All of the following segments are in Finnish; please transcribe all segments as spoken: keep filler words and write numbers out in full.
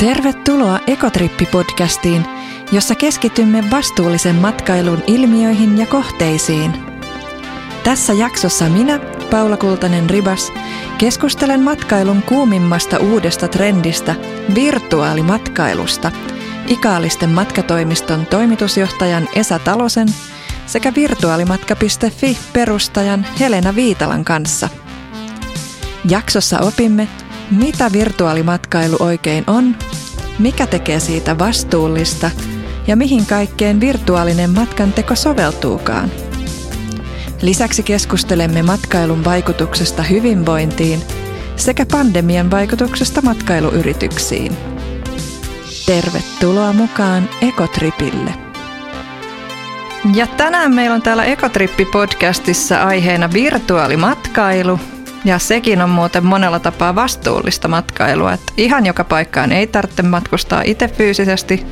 Tervetuloa Ekotrippi-podcastiin, jossa keskitymme vastuullisen matkailun ilmiöihin ja kohteisiin. Tässä jaksossa minä, Paula Kultanen-Ribas, keskustelen matkailun kuumimmasta uudesta trendistä, virtuaalimatkailusta, Ikaalisten matkatoimiston toimitusjohtajan Esa Talosen sekä virtuaalimatka piste fi perustajan Helena Viitalan kanssa. Jaksossa opimme, mitä virtuaalimatkailu oikein on, mikä tekee siitä vastuullista ja mihin kaikkeen virtuaalinen matkanteko soveltuukaan. Lisäksi keskustelemme matkailun vaikutuksesta hyvinvointiin sekä pandemian vaikutuksesta matkailuyrityksiin. Tervetuloa mukaan Ekotripille! Ja tänään meillä on täällä Ekotrippi-podcastissa aiheena virtuaalimatkailu. Ja sekin on muuten monella tapaa vastuullista matkailua. Että ihan joka paikkaan ei tarvitse matkustaa itse fyysisesti,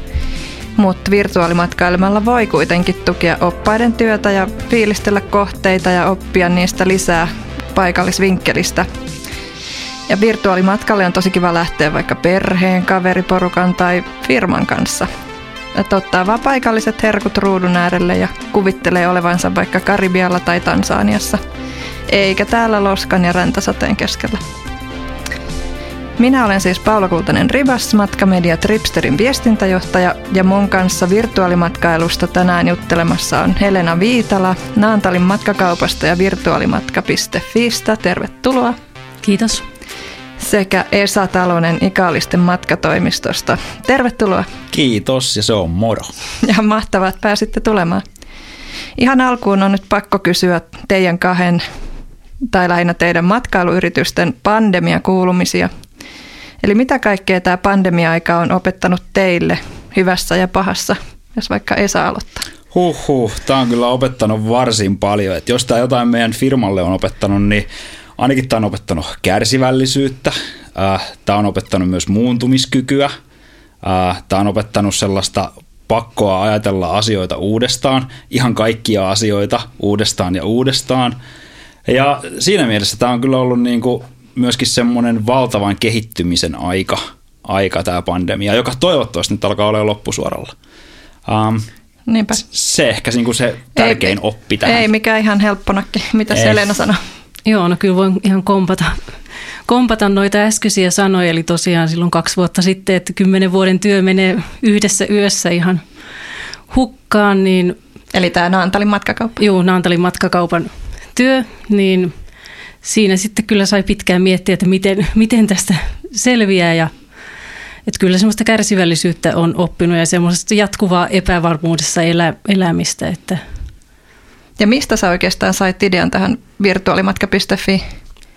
mutta virtuaalimatkailemalla voi kuitenkin tukea oppaiden työtä ja fiilistellä kohteita ja oppia niistä lisää paikallisvinkkelistä. Ja virtuaalimatkalle on tosi kiva lähteä vaikka perheen, kaveriporukan tai firman kanssa. Että ottaa vaan paikalliset herkut ruudun äärelle ja kuvittelee olevansa vaikka Karibialla tai Tansaniassa. Eikä täällä loskan ja räntäsateen keskellä. Minä olen siis Paula Kultanen-Ribas, matkamedia Tripsterin viestintäjohtaja, ja mun kanssa virtuaalimatkailusta tänään juttelemassa on Helena Viitala Naantalin matkakaupasta ja virtuaalimatka piste fistä. Tervetuloa. Kiitos. Sekä Esa Talonen Ikaalisten matkatoimistosta. Tervetuloa. Kiitos, ja se on moro. Ja mahtavaa, että pääsitte tulemaan. Ihan alkuun on nyt pakko kysyä teidän kahden, tai lähinnä teidän matkailuyritysten pandemiakuulumisia. Eli mitä kaikkea tämä pandemia-aika on opettanut teille hyvässä ja pahassa, jos vaikka Esa aloittaa? Huhhuh, tämä on kyllä opettanut varsin paljon. Et jos tämä jotain meidän firmalle on opettanut, niin ainakin tämä on opettanut kärsivällisyyttä. Tämä on opettanut myös muuntumiskykyä. Tämä on opettanut sellaista pakkoa ajatella asioita uudestaan, ihan kaikkia asioita uudestaan ja uudestaan. Ja siinä mielessä tämä on kyllä ollut niin kuin myöskin semmoinen valtavan kehittymisen aika, aika tämä pandemia, joka toivottavasti nyt alkaa olla loppusuoralla. Um, Niinpä. Se ehkä niin kuin se tärkein ei, oppi tähän. Ei mikään ihan helpponakki, mitä Helena sanoi. Joo, no kyllä voin ihan kompata. Kompata noita äskeisiä sanoja, eli tosiaan silloin kaksi vuotta sitten, että kymmenen vuoden työ menee yhdessä yössä ihan hukkaan. Niin, eli tämä Naantalin matkakauppa? Joo, Naantalin matkakaupan työ, niin siinä sitten kyllä sai pitkään miettiä, että miten, miten tästä selviää. Ja, että kyllä semmoista kärsivällisyyttä on oppinut ja semmoista jatkuvaa epävarmuudessa elä, elämistä. Että. Ja mistä sä oikeastaan sait idean tähän virtuaalimatka piste fi?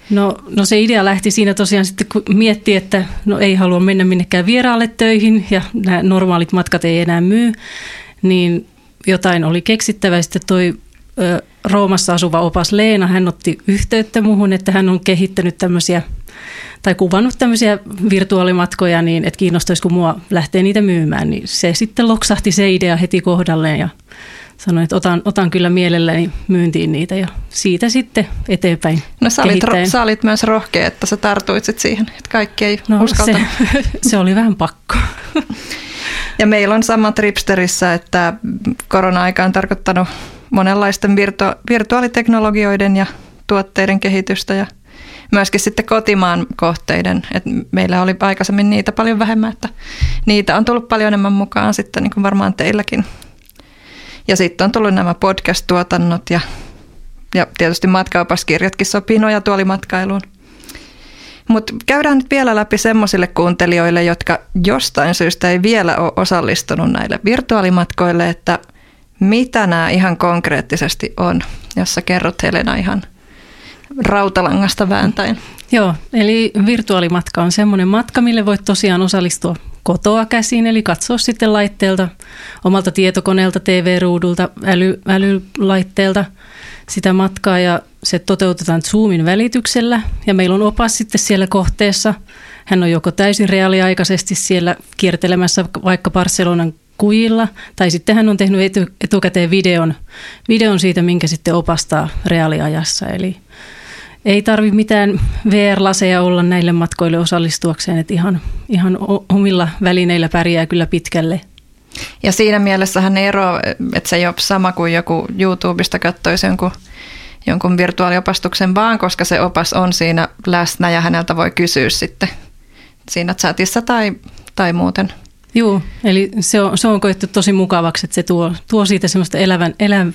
No, no se idea lähti siinä tosiaan sitten, kun miettii, että no ei halua mennä minnekään vieraalle töihin ja nämä normaalit matkat ei enää myy, niin jotain oli keksittävä. Sitten toi ö, Roomassa asuva opas Leena, hän otti yhteyttä muhun, että hän on kehittänyt tämmöisiä tai kuvannut tämmöisiä virtuaalimatkoja niin, että kiinnostaisi, kun mua lähtee niitä myymään. Niin se sitten loksahti se idea heti kohdalleen ja sanoin, että otan, otan kyllä mielelläni myyntiin niitä ja siitä sitten eteenpäin. No sä olit, ro, sä olit myös rohkea, että sä tartuit sit siihen, että kaikki ei no, uskaltanut. Se, se oli vähän pakko. Ja meillä on sama Tripsterissä, että korona-aika on tarkoittanut monenlaisten virtua- virtuaaliteknologioiden ja tuotteiden kehitystä ja myöskin sitten kotimaan kohteiden. Et meillä oli aikaisemmin niitä paljon vähemmän, että niitä on tullut paljon enemmän mukaan sitten, niin kuin varmaan teilläkin. Ja sitten on tullut nämä podcast-tuotannot ja, ja tietysti matkaopaskirjatkin sopii nojatuolimatkailuun. Mutta käydään nyt vielä läpi semmoisille kuuntelijoille, jotka jostain syystä ei vielä ole osallistunut näille virtuaalimatkoille, että mitä nämä ihan konkreettisesti on, jos sä kerrot Helena ihan rautalangasta vääntäen. Joo, eli virtuaalimatka on semmoinen matka, mille voit tosiaan osallistua kotoa käsin, eli katsoa sitten laitteelta, omalta tietokoneelta, tee vee-ruudulta, äly, älylaitteelta sitä matkaa, ja se toteutetaan Zoomin välityksellä, ja meillä on opas sitten siellä kohteessa. Hän on joko täysin reaaliaikaisesti siellä kiertelemässä vaikka Barcelonan kujilla, tai sitten hän on tehnyt etu, etukäteen videon, videon siitä, minkä sitten opastaa reaaliajassa, eli ei tarvitse mitään V R-laseja olla näille matkoille osallistuakseen, että ihan, ihan omilla välineillä pärjää kyllä pitkälle. Ja siinä mielessähän ne eroaa, että se ei ole sama kuin joku YouTubesta katsoisi jonkun, jonkun virtuaaliopastuksen vaan, koska se opas on siinä läsnä ja häneltä voi kysyä sitten siinä chatissa tai, tai muuten. Joo, eli se on, se on koettu tosi mukavaksi, että se tuo, tuo siitä semmoista elävän, elä,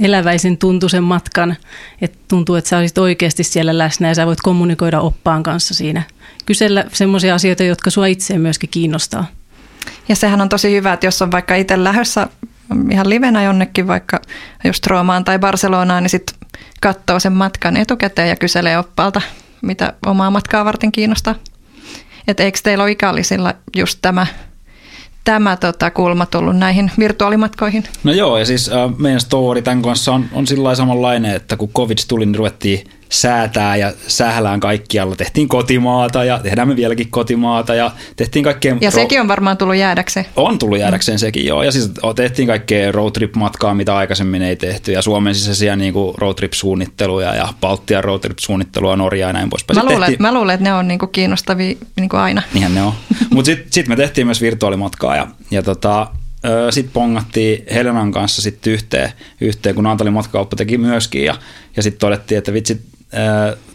eläväisen tuntuisen matkan, että tuntuu, että sä olisit oikeasti siellä läsnä ja sä voit kommunikoida oppaan kanssa siinä. Kysellä semmoisia asioita, jotka sua itseä myöskin kiinnostaa. Ja sehän on tosi hyvä, että jos on vaikka itse lähdössä ihan livenä jonnekin, vaikka just Roomaan tai Barcelonaan, niin sitten katsoo sen matkan etukäteen ja kyselee oppaalta, mitä omaa matkaa varten kiinnostaa. Että eikö teillä ole ikallisilla just tämä, tämä tota kulma tullut näihin virtuaalimatkoihin? No joo, ja siis äh, meidän story tämän kanssa on, on sillä lailla samanlainen, että kun COVID tuli, niin ruvettiin säätää ja sählään kaikkialla. Tehtiin kotimaata ja tehdään me vieläkin kotimaata ja tehtiin kaikkea... Ja sekin on varmaan tullut jäädäkseen. On tullut jäädäkseen sekin, joo. Ja siis tehtiin kaikkea roadtrip-matkaa, mitä aikaisemmin ei tehty. Ja Suomen sisäisiä niin kuin roadtrip-suunnitteluja ja Baltian roadtrip-suunnittelua, Norjaa ja näin poispäin. Mä luulen, tehtiin... mä luulen, että ne on niin kuin kiinnostavia niin kuin aina. Niinhän ne on. Mutta sitten sit me tehtiin myös virtuaalimatkaa ja, ja tota, sitten pongattiin Helenan kanssa sitten yhteen, yhteen, kun Naantalin matkakauppa teki myöskin. Ja, ja sitten todettiin, että vitsit,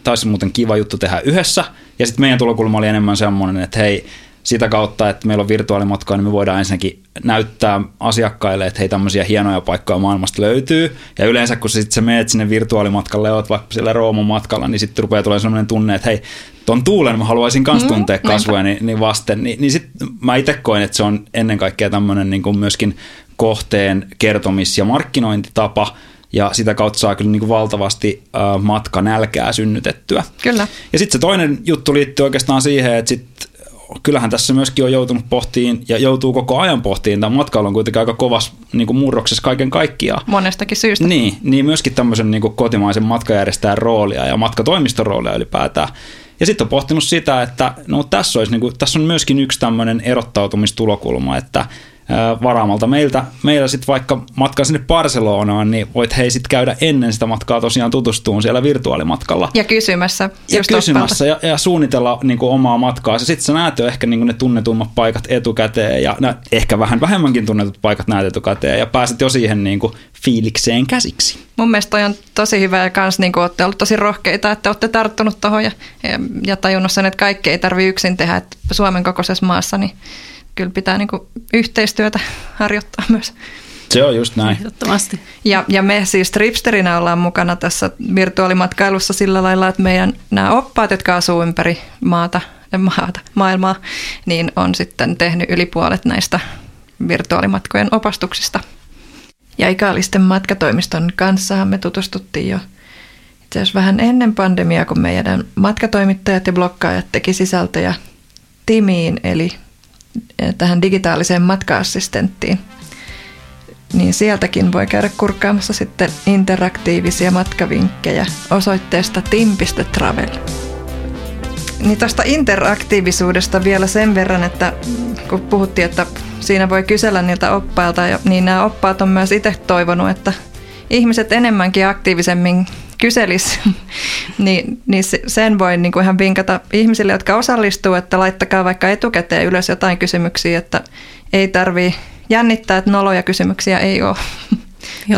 taisi muuten kiva juttu tehdä yhdessä. Ja sitten meidän tulokulma oli enemmän semmoinen, että hei, sitä kautta, että meillä on virtuaalimatkaa, niin me voidaan ensinnäkin näyttää asiakkaille, että hei, tämmöisiä hienoja paikkoja maailmasta löytyy. Ja yleensä, kun sä, sit sä menet sinne virtuaalimatkalle ja oot vaikka siellä Rooman matkalla, niin sitten rupeaa tulemaan semmoinen tunne, että hei, ton tuulen mä haluaisin kans tuntea mm, kasvoja niin, niin vasten. Ni, niin sitten mä itse koen, että se on ennen kaikkea tämmöinen niin kuin myöskin kohteen kertomis- ja markkinointitapa, ja sitä kautta saa kyllä niin kuin valtavasti äh, matkanälkää synnytettyä. Kyllä. Ja sitten se toinen juttu liittyy oikeastaan siihen, että sitten kyllähän tässä myöskin on joutunut pohtiin ja joutuu koko ajan pohtiin. Tämä matkailu on kuitenkin aika kovassa niin kuin murroksessa kaiken kaikkiaan. Monestakin syystä. Niin, niin myöskin tämmöisen niin kuin kotimaisen matkajärjestäjän roolia ja matkatoimiston roolia ylipäätään. Ja sitten on pohtinut sitä, että no, tässä, olisi, niin kuin, tässä on myöskin yksi tämmöinen erottautumistulokulma, että varaamalta meiltä, meillä sitten vaikka matkaa sinne Barcelonaan, niin voit hei sitten käydä ennen sitä matkaa tosiaan tutustuun siellä virtuaalimatkalla. Ja kysymässä. Ja kysymässä ja, ja suunnitella niinku omaa matkaa. Sitten sä näet jo ehkä niinku ne tunnetummat paikat etukäteen ja nä, ehkä vähän vähemmänkin tunnetut paikat näet etukäteen ja pääset jo siihen niinku fiilikseen käsiksi. Mun mielestä toi on tosi hyvä ja kans niinku ootte ollut tosi rohkeita, että olette tarttunut tohon ja, ja, ja tajunnut sen, että kaikki ei tarvitse yksin tehdä, että Suomen kokoisessa maassa niin kyllä pitää niinku yhteistyötä harjoittaa myös. Se on just näin. Ehdottomasti. Ja, ja me siis Tripsterinä ollaan mukana tässä virtuaalimatkailussa sillä lailla, että meidän nämä oppaat, jotka asuu ympäri maata, maata, maailmaa, niin on sitten tehnyt yli puolet näistä virtuaalimatkojen opastuksista. Ja Ikaalisten matkatoimiston kanssahan me tutustuttiin jo itse asiassa vähän ennen pandemiaa, kun meidän matkatoimittajat ja blokkaajat teki sisältöjä Timiin, eli tähän digitaaliseen matka-assistenttiin, niin sieltäkin voi käydä kurkkaamassa sitten interaktiivisia matkavinkkejä osoitteesta tim piste travel. Niin tuosta interaktiivisuudesta vielä sen verran, että kun puhuttiin, että siinä voi kysellä niiltä oppailta, niin nämä oppaat on myös itse toivonut, että ihmiset enemmänkin aktiivisemmin kyselis, niin, niin sen voi niin kuin ihan vinkata ihmisille, jotka osallistuu, että laittakaa vaikka etukäteen ylös jotain kysymyksiä, että ei tarvitse jännittää, että noloja kysymyksiä ei ole.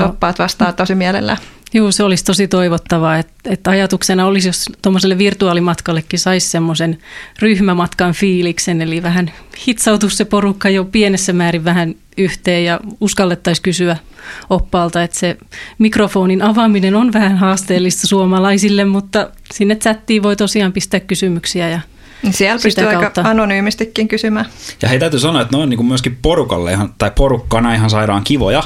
Oppaat vastaa tosi mielellään. Joo, se olisi tosi toivottavaa, että, että ajatuksena olisi, jos tuommoiselle virtuaalimatkallekin saisi semmoisen ryhmämatkan fiiliksen, eli vähän hitsautuisi se porukka jo pienessä määrin vähän yhteen ja uskallettaisiin kysyä oppaalta, että se mikrofonin avaaminen on vähän haasteellista suomalaisille, mutta sinne chattiin voi tosiaan pistää kysymyksiä ja siellä pystyy aika anonyymistikin kysymään. Ja hei, täytyy sanoa, että ne on niin kuin myöskin porukalle ihan, tai porukkana ihan sairaan kivoja.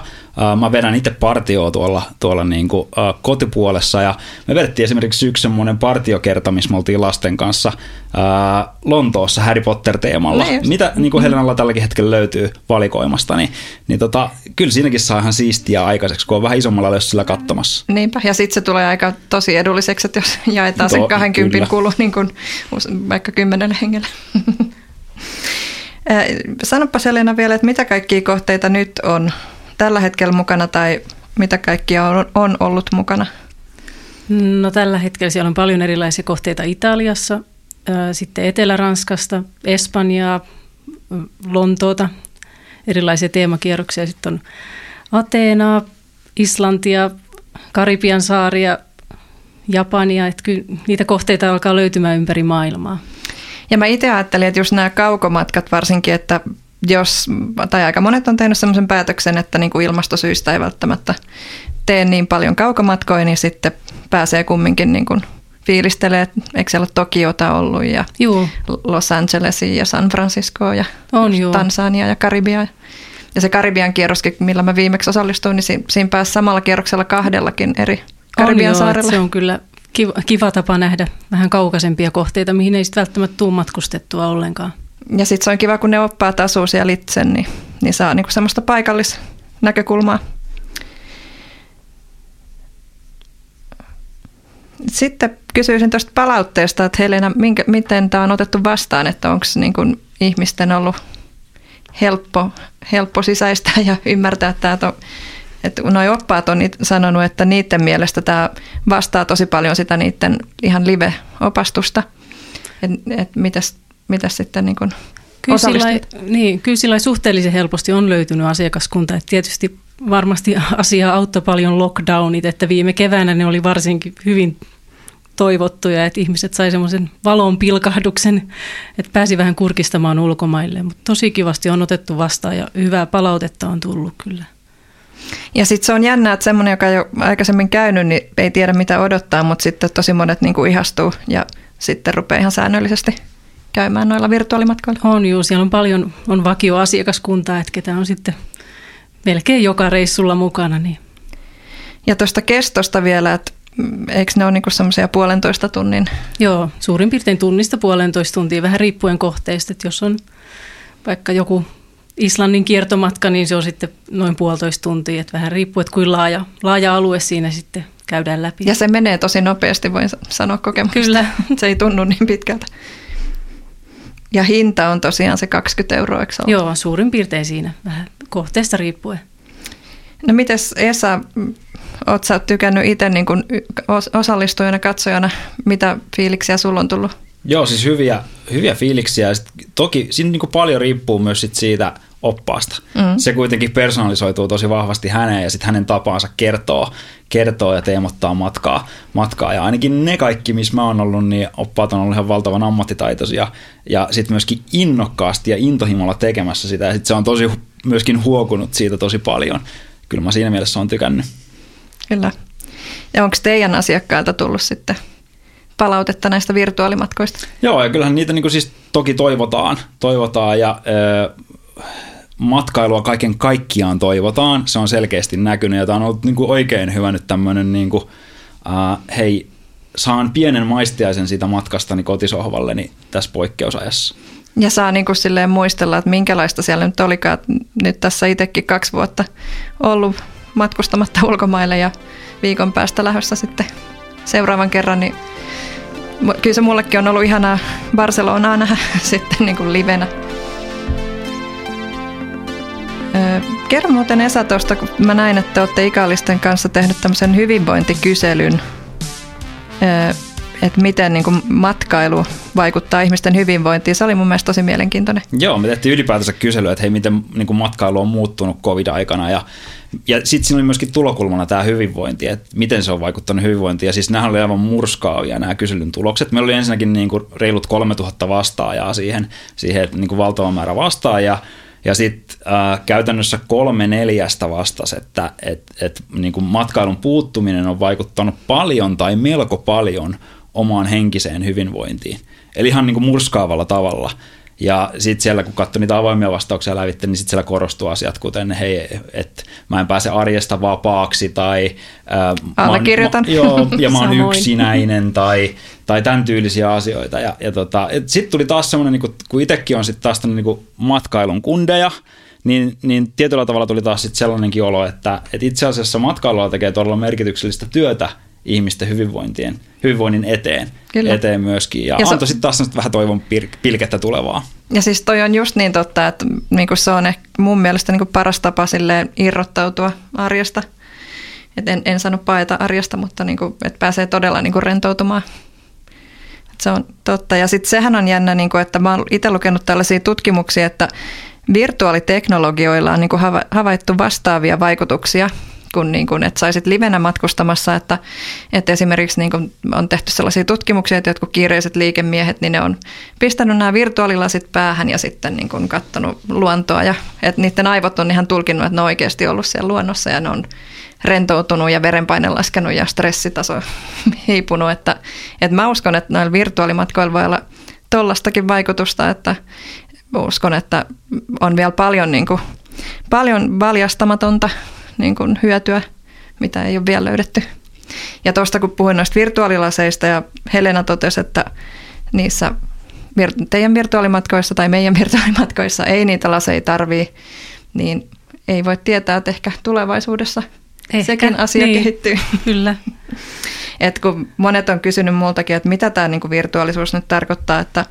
Mä vedän itse partioa tuolla, tuolla niin kuin kotipuolessa ja me vedettiin esimerkiksi yksi semmoinen partiokerta, missä me oltiin lasten kanssa ää, Lontoossa Harry Potter-teemalla. No mitä niin kuin Helenalla tälläkin hetkellä löytyy valikoimasta, niin, niin tota, kyllä siinäkin saa ihan siistiä aikaiseksi, kun on vähän isommalla lössillä katsomassa. Niinpä, ja sitten se tulee aika tosi edulliseksi, että jos jaetaan to, sen kaksikymmentä kulun niin kuin vaikka kymmenellä hengellä. Sanopas Helena vielä, että mitä kaikkia kohteita nyt on tällä hetkellä mukana tai mitä kaikkia on ollut mukana? No tällä hetkellä siellä on paljon erilaisia kohteita Italiassa, sitten Etelä-Ranskasta, Espanjaa, Lontoota, erilaisia teemakierroksia. Sitten on Ateenaa, Islantia, Karibian saaria, Japania, että kyllä niitä kohteita alkaa löytymään ympäri maailmaa. Ja mä itse ajattelin, että just nämä kaukomatkat varsinkin, että jos, tai aika monet on tehnyt semmoisen päätöksen, että niin kuin ilmastosyistä ei välttämättä tee niin paljon kaukomatkoja, niin sitten pääsee kumminkin niin kuin fiilistelee, että eikö siellä ole Tokiota ollut ja juu. Los Angelesia ja San Franciscoa ja on, Tansania ja Karibia. Ja se Karibian kierroskin, millä mä viimeksi osallistuin, niin siinä pääsi samalla kierroksella kahdellakin eri Karibian on, saarella. Joo, se on kyllä kiva, kiva tapa nähdä vähän kaukaisempia kohteita, mihin ei sitten välttämättä tule matkustettua ollenkaan. Ja sitten se on kiva, kun ne oppaat asuu siellä itse, niin, niin saa niinku semmoista paikallisnäkökulmaa. Sitten kysyisin tuosta palautteesta, että Helena, minkä, miten tämä on otettu vastaan, että onko niinku ihmisten ollut helppo, helppo sisäistää ja ymmärtää tämä, että noi oppaat on sanonut, että niiden mielestä tämä vastaa tosi paljon sitä niiden ihan live-opastusta, että et mitäs Mitäs sitten niin kuin osallistujat? Niin, kyllä sillä suhteellisen helposti on löytynyt asiakaskunta. Et tietysti varmasti asiaa auttoi paljon lockdownit, että viime keväänä ne oli varsinkin hyvin toivottuja, että ihmiset sai semmoisen valon pilkahduksen, että pääsi vähän kurkistamaan ulkomaille. Mutta tosi kivasti on otettu vastaan ja hyvää palautetta on tullut kyllä. Ja sitten se on jännää, että semmoinen, joka ei ole aikaisemmin käynyt, niin ei tiedä mitä odottaa, mutta sitten tosi monet niin kuin ihastuu ja sitten rupeaa ihan säännöllisesti käymään noilla virtuaalimatkoilla. On juu, siellä on paljon on vakioasiakaskuntaa, että ketä on sitten melkein joka reissulla mukana. Niin. Ja tuosta kestosta vielä, että eikö ne ole niinku semmoisia puolentoista tunnin? Joo, suurin piirtein tunnista puolentoista tuntia, vähän riippuen kohteista. Että jos on vaikka joku Islannin kiertomatka, niin se on sitten noin puolitoista tuntia. Että vähän riippuu, että kuin laaja, laaja alue siinä sitten käydään läpi. Ja se menee tosi nopeasti, voin sanoa kokemuksesta. Kyllä. Se ei tunnu niin pitkältä. Ja hinta on tosiaan se kaksikymmentä euroa, eikö ole? Joo, suurin piirtein siinä, vähän kohteesta riippuen. No mites Esa, oot sä tykännyt itse niin kun osallistujana, katsojana, mitä fiiliksiä sulla on tullut? Joo, siis hyviä, hyviä fiiliksiä. Sitten toki siinä niin kuin paljon riippuu myös sit siitä oppaasta. Mm. Se kuitenkin personalisoituu tosi vahvasti häneen ja sitten hänen tapaansa kertoo, kertoo ja teemottaa matkaa, matkaa. Ja ainakin ne kaikki, missä mä oon ollut, niin oppaat on ollut ihan valtavan ammattitaitoisia ja sitten myöskin innokkaasti ja intohimolla tekemässä sitä. Ja sitten se on tosi myöskin huokunut siitä tosi paljon. Kyllä mä siinä mielessä oon tykännyt. Kyllä. Ja onko teidän asiakkailta tullut sitten palautetta näistä virtuaalimatkoista? Joo, ja kyllähän niitä niin kuin siis toki toivotaan, toivotaan ja öö, matkailua kaiken kaikkiaan toivotaan. Se on selkeästi näkynyt ja tämä on ollut niin kuin oikein hyvä nyt tämmöinen, niin kuin, äh, hei, saan pienen maistiaisen siitä matkastani kotisohvalleni tässä poikkeusajassa. Ja saa niin kuin silleen muistella, että minkälaista siellä nyt olikaan. Nyt tässä itsekin kaksi vuotta ollut matkustamatta ulkomaille ja viikon päästä lähdössä sitten seuraavan kerran, niin kyllä se mullekin on ollut ihanaa Barcelonaa nähdä sitten niin kuin livenä. Kerro muuten Esa tuosta, kun mä näin, että olette ikällisten kanssa tehnyt tämmöisen hyvinvointikyselyn, että miten niin kuin matkailu vaikuttaa ihmisten hyvinvointiin. Se oli mun mielestä tosi mielenkiintoinen. Joo, me tehtiin ylipäätänsä kyselyä, että hei, miten niin kuin matkailu on muuttunut covid-aikana ja Ja sitten siinä oli myöskin tulokulmana tämä hyvinvointi, että miten se on vaikuttanut hyvinvointiin. Ja siis nämä oli aivan murskaavia nämä kyselyn tulokset. Meillä oli ensinnäkin niinku reilut kolmetuhatta vastaajaa siihen, siihen niinku valtava määrä vastaajaa. Ja sitten äh, käytännössä kolme neljästä vastasi, että et, et, niinku matkailun puuttuminen on vaikuttanut paljon tai melko paljon omaan henkiseen hyvinvointiin. Eli ihan niinku murskaavalla tavalla. Ja sitten siellä, kun katsoi niitä avoimia vastauksia lävitse, niin sitten siellä korostuu asiat, kuten hei, että mä en pääse arjesta vapaaksi, tai ää, allekirjoitan. Mä, joo, ja mä oon yksinäinen, tai, tai tämän tyylisiä asioita. Ja, ja tota, sitten tuli taas semmoinen, niin kun itsekin on sitten taas niin matkailun kundeja, niin, niin tietyllä tavalla tuli taas sitten sellainenkin olo, että et itse asiassa matkailulla tekee todella merkityksellistä työtä ihmisten hyvinvointien, hyvinvoinnin eteen, Kyllä. eteen myöskin. Ja, ja antoi sitten taas vähän toivon pilkettä tulevaa. Ja siis toi on just niin totta, että niinku se on ehkä mun mielestä niinku paras tapa silleen irrottautua arjesta. Et en, en sano paeta arjesta, mutta niin kuin, että pääsee todella niin kuin rentoutumaan. Et se on totta. Ja sitten sehän on jännä, niin kuin, että mä oon itse lukenut tällaisia tutkimuksia, että virtuaaliteknologioilla on niin kuin havaittu vastaavia vaikutuksia, kun niin kuin, että saisit livenä matkustamassa. Että, että esimerkiksi niin kuin on tehty sellaisia tutkimuksia, että jotkut kiireiset liikemiehet, niin ne on pistänyt nämä virtuaalilasit päähän ja sitten niin kuin katsonut luontoa. Ja, että niiden aivot on ihan tulkinnut, että ne on oikeasti ollut siellä luonnossa ja ne on rentoutunut ja verenpaine laskenut ja stressitaso hiipunut. Että, että mä uskon, että noilla virtuaalimatkoilla voi olla tollastakin vaikutusta, että uskon, että on vielä paljon, niin kuin, paljon valjastamatonta niin kuin hyötyä, mitä ei ole vielä löydetty. Ja tuosta kun puhuin noista virtuaalilaseista ja Helena totesi, että niissä teidän virtuaalimatkoissa tai meidän virtuaalimatkoissa ei niitä laseja tarvii, niin ei voi tietää, että ehkä tulevaisuudessa ehkä, sekin asia niin kehittyy. Kyllä. Et kun monet on kysynyt multakin, että mitä tämä niinku virtuaalisuus nyt tarkoittaa, että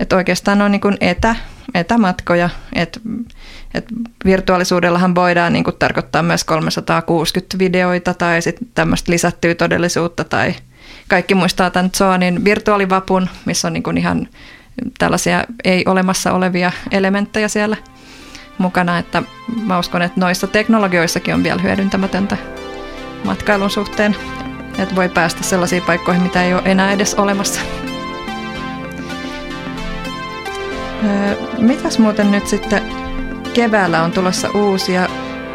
et oikeastaan on niinku etä, etämatkoja. Et, et virtuaalisuudellahan voidaan niinku tarkoittaa myös kolmesataakuusikymmentä videoita tai sitten tämmöistä lisättyä todellisuutta. Tai kaikki muistaa tämän Zoanin virtuaalivapun, missä on niinku ihan tällaisia ei olemassa olevia elementtejä siellä mukana. Että mä uskon, että noissa teknologioissakin on vielä hyödyntämätöntä matkailun suhteen. Että voi päästä sellaisiin paikkoihin, mitä ei ole enää edes olemassa. Mitäs muuten nyt sitten keväällä on tulossa uusia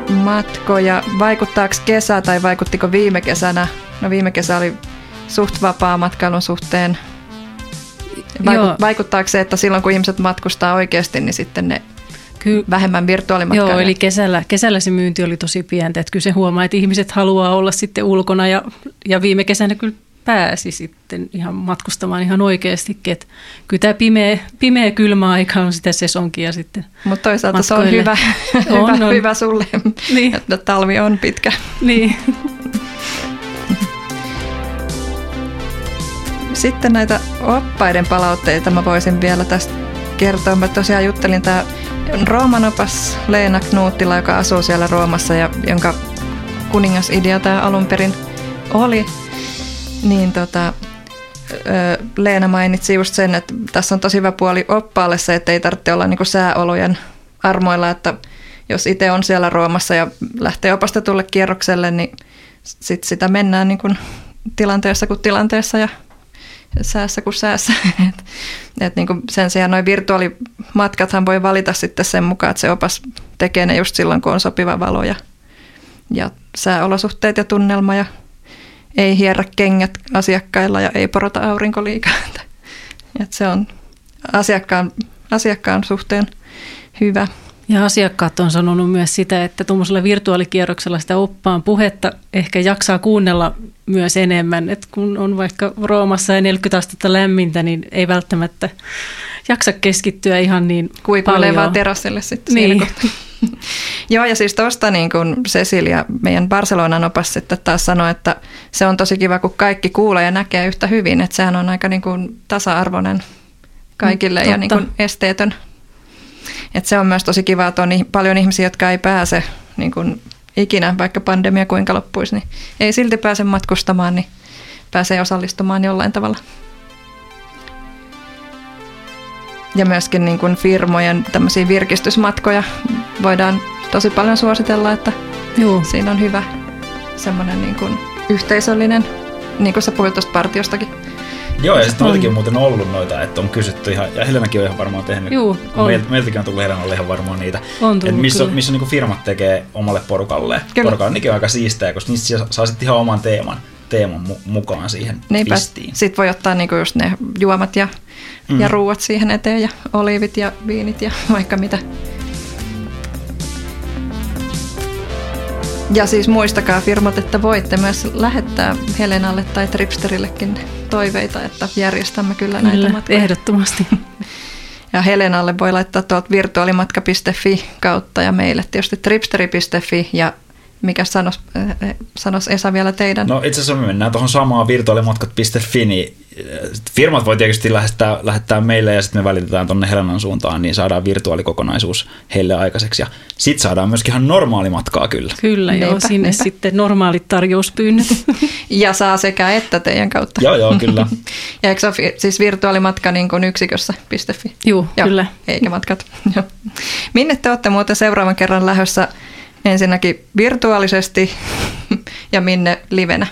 matkoja? Vaikuttaako kesä tai vaikuttiko viime kesänä? No viime kesä oli suht vapaa matkailun suhteen. Vaikuttaako se, että silloin kun ihmiset matkustaa oikeasti, niin sitten ne vähemmän virtuaalimatkailua? Joo, eli kesällä, kesällä se myynti oli tosi pientä. Että kyllä se huomaa, että ihmiset haluaa olla sitten ulkona ja, ja viime kesänä kyllä pääsi sitten ihan matkustamaan ihan oikeastikin. Että kyllä tämä pimeä, pimeä kylmä aika on sitä sesonkia sitten. Mutta toisaalta matkoille. Se on hyvä, on, hyvä, on. hyvä sulle, niin. Että talvi on pitkä. Niin. Sitten näitä oppaiden palautteita mä voisin vielä tästä kertoa. Mä tosiaan juttelin tämä Rooman opas Leena Knuuttila, joka asuu siellä Roomassa ja jonka kuningasidea tämä alun perin oli, niin tota, Leena mainitsi just sen, että tässä on tosi hyvä puoli oppaalle se, että ei tarvitse olla niinku sääolojen armoilla, että jos itse on siellä Roomassa ja lähtee opastetulle kierrokselle, niin sit sitä mennään niinku tilanteessa kuin tilanteessa ja säässä kuin säässä. Et, et niinku sen sijaan nuo virtuaalimatkathan voi valita sitten sen mukaan, että se opas tekee ne just silloin, kun on sopiva valo ja, ja sääolosuhteet ja tunnelma ja ei hierrä kengät asiakkailla ja ei porota aurinko liikaa. Et se on asiakkaan, asiakkaan suhteen hyvä. Ja asiakkaat on sanonut myös sitä, että tuommoisella virtuaalikierroksella sitä oppaan puhetta ehkä jaksaa kuunnella myös enemmän. Et kun on vaikka Roomassa ja neljäkymmentä astetta lämmintä, niin ei välttämättä jaksa keskittyä ihan niin kuikuilee vaan terassille sitten niin. Siinä joo, ja siis tuosta niin kuin Cecilia, meidän Barcelonan opas sitten taas sanoi, että se on tosi kiva, kun kaikki kuulee ja näkee yhtä hyvin. Että sehän on aika niin kuin tasa-arvoinen kaikille totta. Ja niin kuin esteetön. Että se on myös tosi kiva, että on paljon ihmisiä, jotka ei pääse niin kuin ikinä, vaikka pandemia kuinka loppuisi, niin ei silti pääse matkustamaan, niin pääsee osallistumaan jollain tavalla. Ja myöskin niin kuin firmojen tämmöisiä virkistysmatkoja voidaan tosi paljon suositella, että juu. Siinä on hyvä semmoinen niin kuin yhteisöllinen, niin kuin sä puhuit tuosta partiostakin. Joo, ja sitten noitakin on muuten ollut noita, että on kysytty ihan, ja Helenäkin on ihan varmaan tehnyt. Juu, on. Meiltäkin on tullut Helenalle ihan varmaan niitä. On tullut, missä, missä niin kuin firmat tekee omalle porukalle. Porukalla on aika siistejä, koska niistä saa sitten ihan oman teeman, teeman mukaan siihen niinpä. Pistiin. Sitten voi ottaa niin kuin just ne juomat ja, mm. ja ruuat siihen eteen, ja oliivit ja viinit ja vaikka mitä. Ja siis muistakaa firmat, että voitte myös lähettää Helenalle tai Tripsterillekin toiveita, että järjestämme kyllä näitä kyllä, matkoja. Ehdottomasti. Ja Helenalle voi laittaa tuolta virtuaalimatka piste fi kautta ja meille tietysti tripsteri piste fi ja mikä sanoisi sanos Esa vielä teidän? No itse asiassa me mennään tuohon samaan virtuaalimatkat piste fi, niin firmat voi tietysti lähettää, lähettää meille ja sitten me välitetään tuonne Helenan suuntaan, niin saadaan virtuaalikokonaisuus heille aikaiseksi. Ja sitten saadaan myöskin ihan normaali matkaa kyllä. Kyllä, neipä, joo, sinne neipä. Sitten normaalit tarjouspyynnöt. Ja saa sekä että teidän kautta. Joo, joo, kyllä. Ja eikö se ole siis virtuaalimatka niin kuin yksikössä piste fi? Juu, joo, kyllä. Eikä matkat. Minne te olette muuten seuraavan kerran lähdössä ensinnäkin virtuaalisesti ja minne livenä?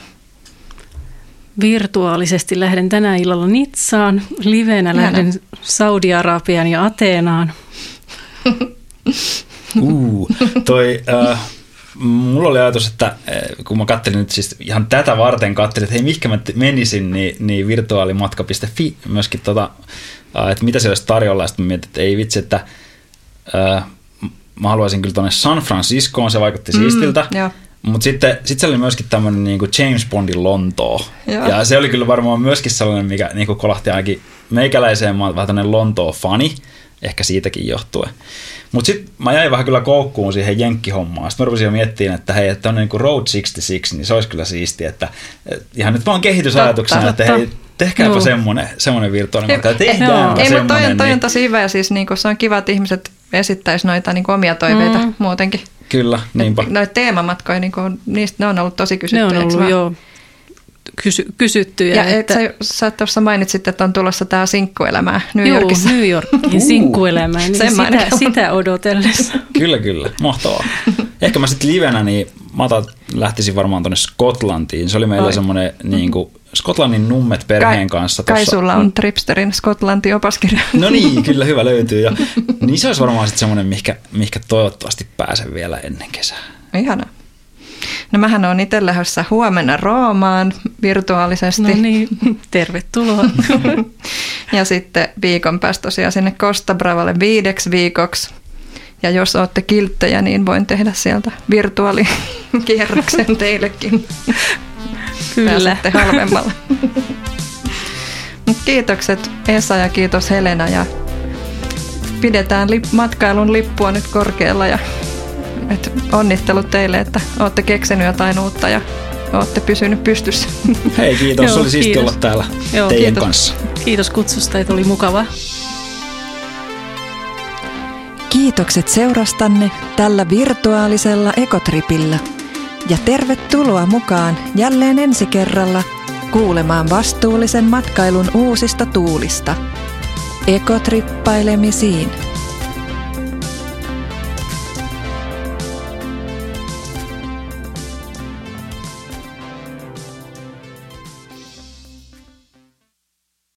Virtuaalisesti lähden tänä illalla Nitsaan, livenä Jana. Lähden Saudi-Arabian ja Ateenaan. Uu, toi, äh, mulla oli ajatus, että kun mä kattelin nyt siis ihan tätä varten, kattelin, että hei, mihinkä mä menisin, niin, niin virtuaalimatka piste fi myöskin, tota, äh, että mitä siellä olisi tarjolla, ja sitten mietin, että ei vitsi, että äh, mä haluaisin kyllä tuonne San Franciscoon, se vaikutti mm, siistiltä. Jo. Mutta sitten sit se oli myöskin tämmöinen niinku James Bondin Lontoo. Joo. Ja se oli kyllä varmaan myöskin sellainen, mikä niinku kolahti ainakin meikäläiseen. Mä oon vähän tämmöinen Lontoo-fani, ehkä siitäkin johtuen. Mutta sitten mä jäin vähän kyllä koukkuun siihen jenkkihommaan. Sitten mä rupesin jo miettimään, että hei, että on niinku Road kuusikymmentäkuusi, niin se olisi kyllä siistiä. Että, et, ihan nyt vaan kehitysajatuksena, totta, että hei, tehkääpä semmoinen, semmoinen virtuaalinen, mutta tehdäänpä ei, semmoinen. Toi on, toi on tosi hyvä ja siis niinku, se on kiva, että ihmiset esittäisi noita niinku, omia toiveita mm. muutenkin. Kyllä, niinpä. Noita teemamatkoja, niin kuin, niistä, ne on ollut tosi kysyttyjä. Ne on ollut, joo, Kysy, kysyttyjä. Ja että... sä, sä tuossa mainitsit, että on tulossa tämä sinkkuelämää New Yorkissa. Joo, New Yorkin sinkkuelämää, niin sitä, sitä odotellessa. Kyllä, kyllä, mahtavaa. Ehkä mä sitten livenä, niin mä otan, lähtisin varmaan tuonne Skotlantiin. Se oli meillä semmoinen niin kuin Skotlannin nummet perheen Kai, kanssa. Kai tossa. Sulla on Tripsterin Skotlantin opaskirja. No niin, kyllä hyvä löytyy. Ja, niin se olisi varmaan sitten semmoinen, mihinkä, mihinkä toivottavasti pääsen vielä ennen kesää. Ihanaa. No mähän olen itse lähdössä huomenna Roomaan virtuaalisesti. No niin, tervetuloa. Ja sitten viikon päästä tosiaan sinne Costa Bravalle viideksi viikoksi. Ja jos olette kilttejä, niin voin tehdä sieltä virtuaalikierroksen teillekin. Kyllä. Pääsette halvemmalla. Kiitokset Esa ja kiitos Helena. Ja pidetään lip- matkailun lippua nyt korkealla ja... Et onnittelut teille, että olette keksinyt jotain uutta ja olette pysynyt pystyssä. Hei, kiitos. Joo, oli siisti olla täällä Joo, teidän kiitos. kanssa. Kiitos kutsusta, että oli mukavaa. Kiitokset seurastanne tällä virtuaalisella ekotripillä. Ja tervetuloa mukaan jälleen ensi kerralla kuulemaan vastuullisen matkailun uusista tuulista. Ekotrippailemisiin.